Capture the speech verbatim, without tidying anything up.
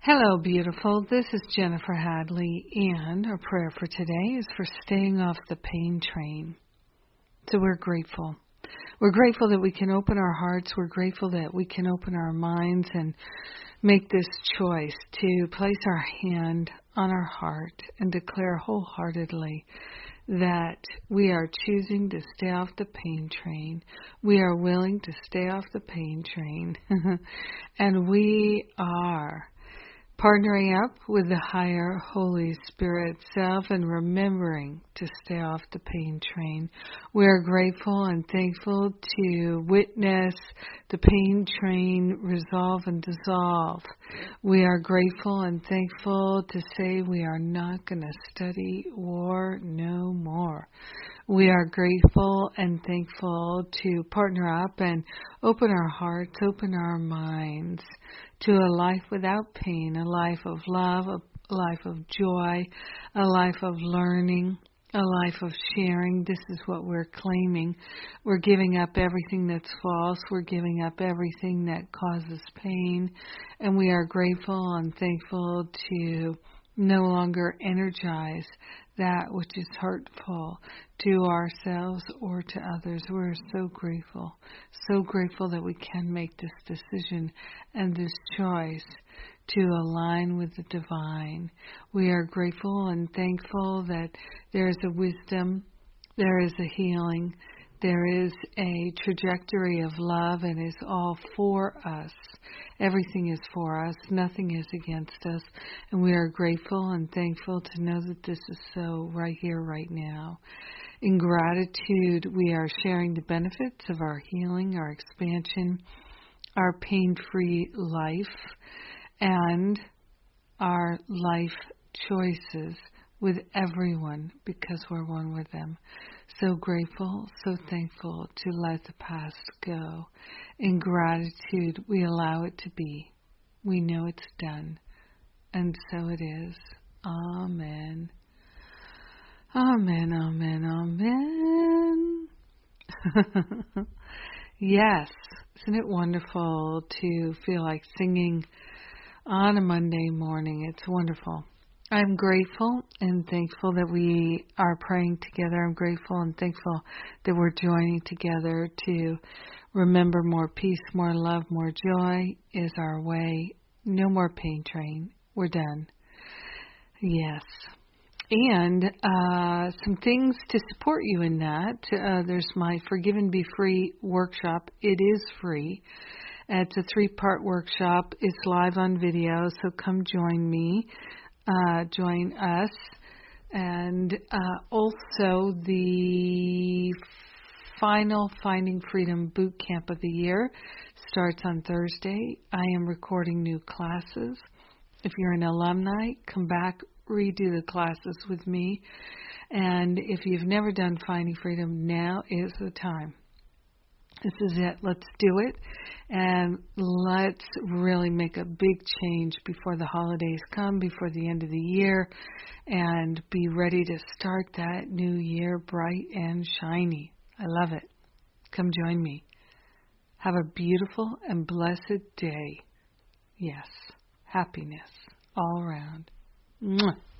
Hello, beautiful. This is Jennifer Hadley, and our prayer for today is for staying off the pain train. So we're grateful. We're grateful that we can open our hearts. We're grateful that we can open our minds and make this choice to place our hand on our heart and declare wholeheartedly that we are choosing to stay off the pain train. We are willing to stay off the pain train. And we are partnering up with the higher Holy Spirit self and remembering to stay off the pain train. We are grateful and thankful to witness the pain train resolve and dissolve. We are grateful and thankful to say we are not going to study war no more. We are grateful and thankful to partner up and open our hearts, open our minds to a life without pain, a life of love, a life of joy, a life of learning, a life of sharing. This is what we're claiming. We're giving up everything that's false. We're giving up everything that causes pain. And we are grateful and thankful to no longer energize that which is hurtful to ourselves or to others. We're so grateful, so grateful that we can make this decision and this choice to align with the divine. We are grateful and thankful that there is a wisdom, there is a healing, there is a trajectory of love, and it's all for us. Everything is for us. Nothing is against us. And we are grateful and thankful to know that this is so right here, right now. In gratitude, we are sharing the benefits of our healing, our expansion, our pain-free life, and our life choices with everyone because we're one with them. So grateful, so thankful to let the past go. In gratitude, we allow it to be. We know it's done. And so it is. Amen. Amen, amen, amen. Yes. Isn't it wonderful to feel like singing on a Monday morning? It's wonderful. I'm grateful and thankful that we are praying together. I'm grateful and thankful that we're joining together to remember more peace, more love, more joy is our way. No more pain train. We're done. Yes. And uh, some things to support you in that. Uh, there's my Forgive and Be Free workshop. It is free. It's a three-part workshop. It's live on video, so come join me. Uh, join us, and uh, also the final Finding Freedom Boot Camp of the Year starts on Thursday. I am recording new classes. If you're an alumni, come back, redo the classes with me. And if you've never done Finding Freedom, now is the time. This is it. Let's do it. And let's really make a big change before the holidays come, before the end of the year, and be ready to start that new year bright and shiny. I love it. Come join me. Have a beautiful and blessed day. Yes, happiness all around. Mwah.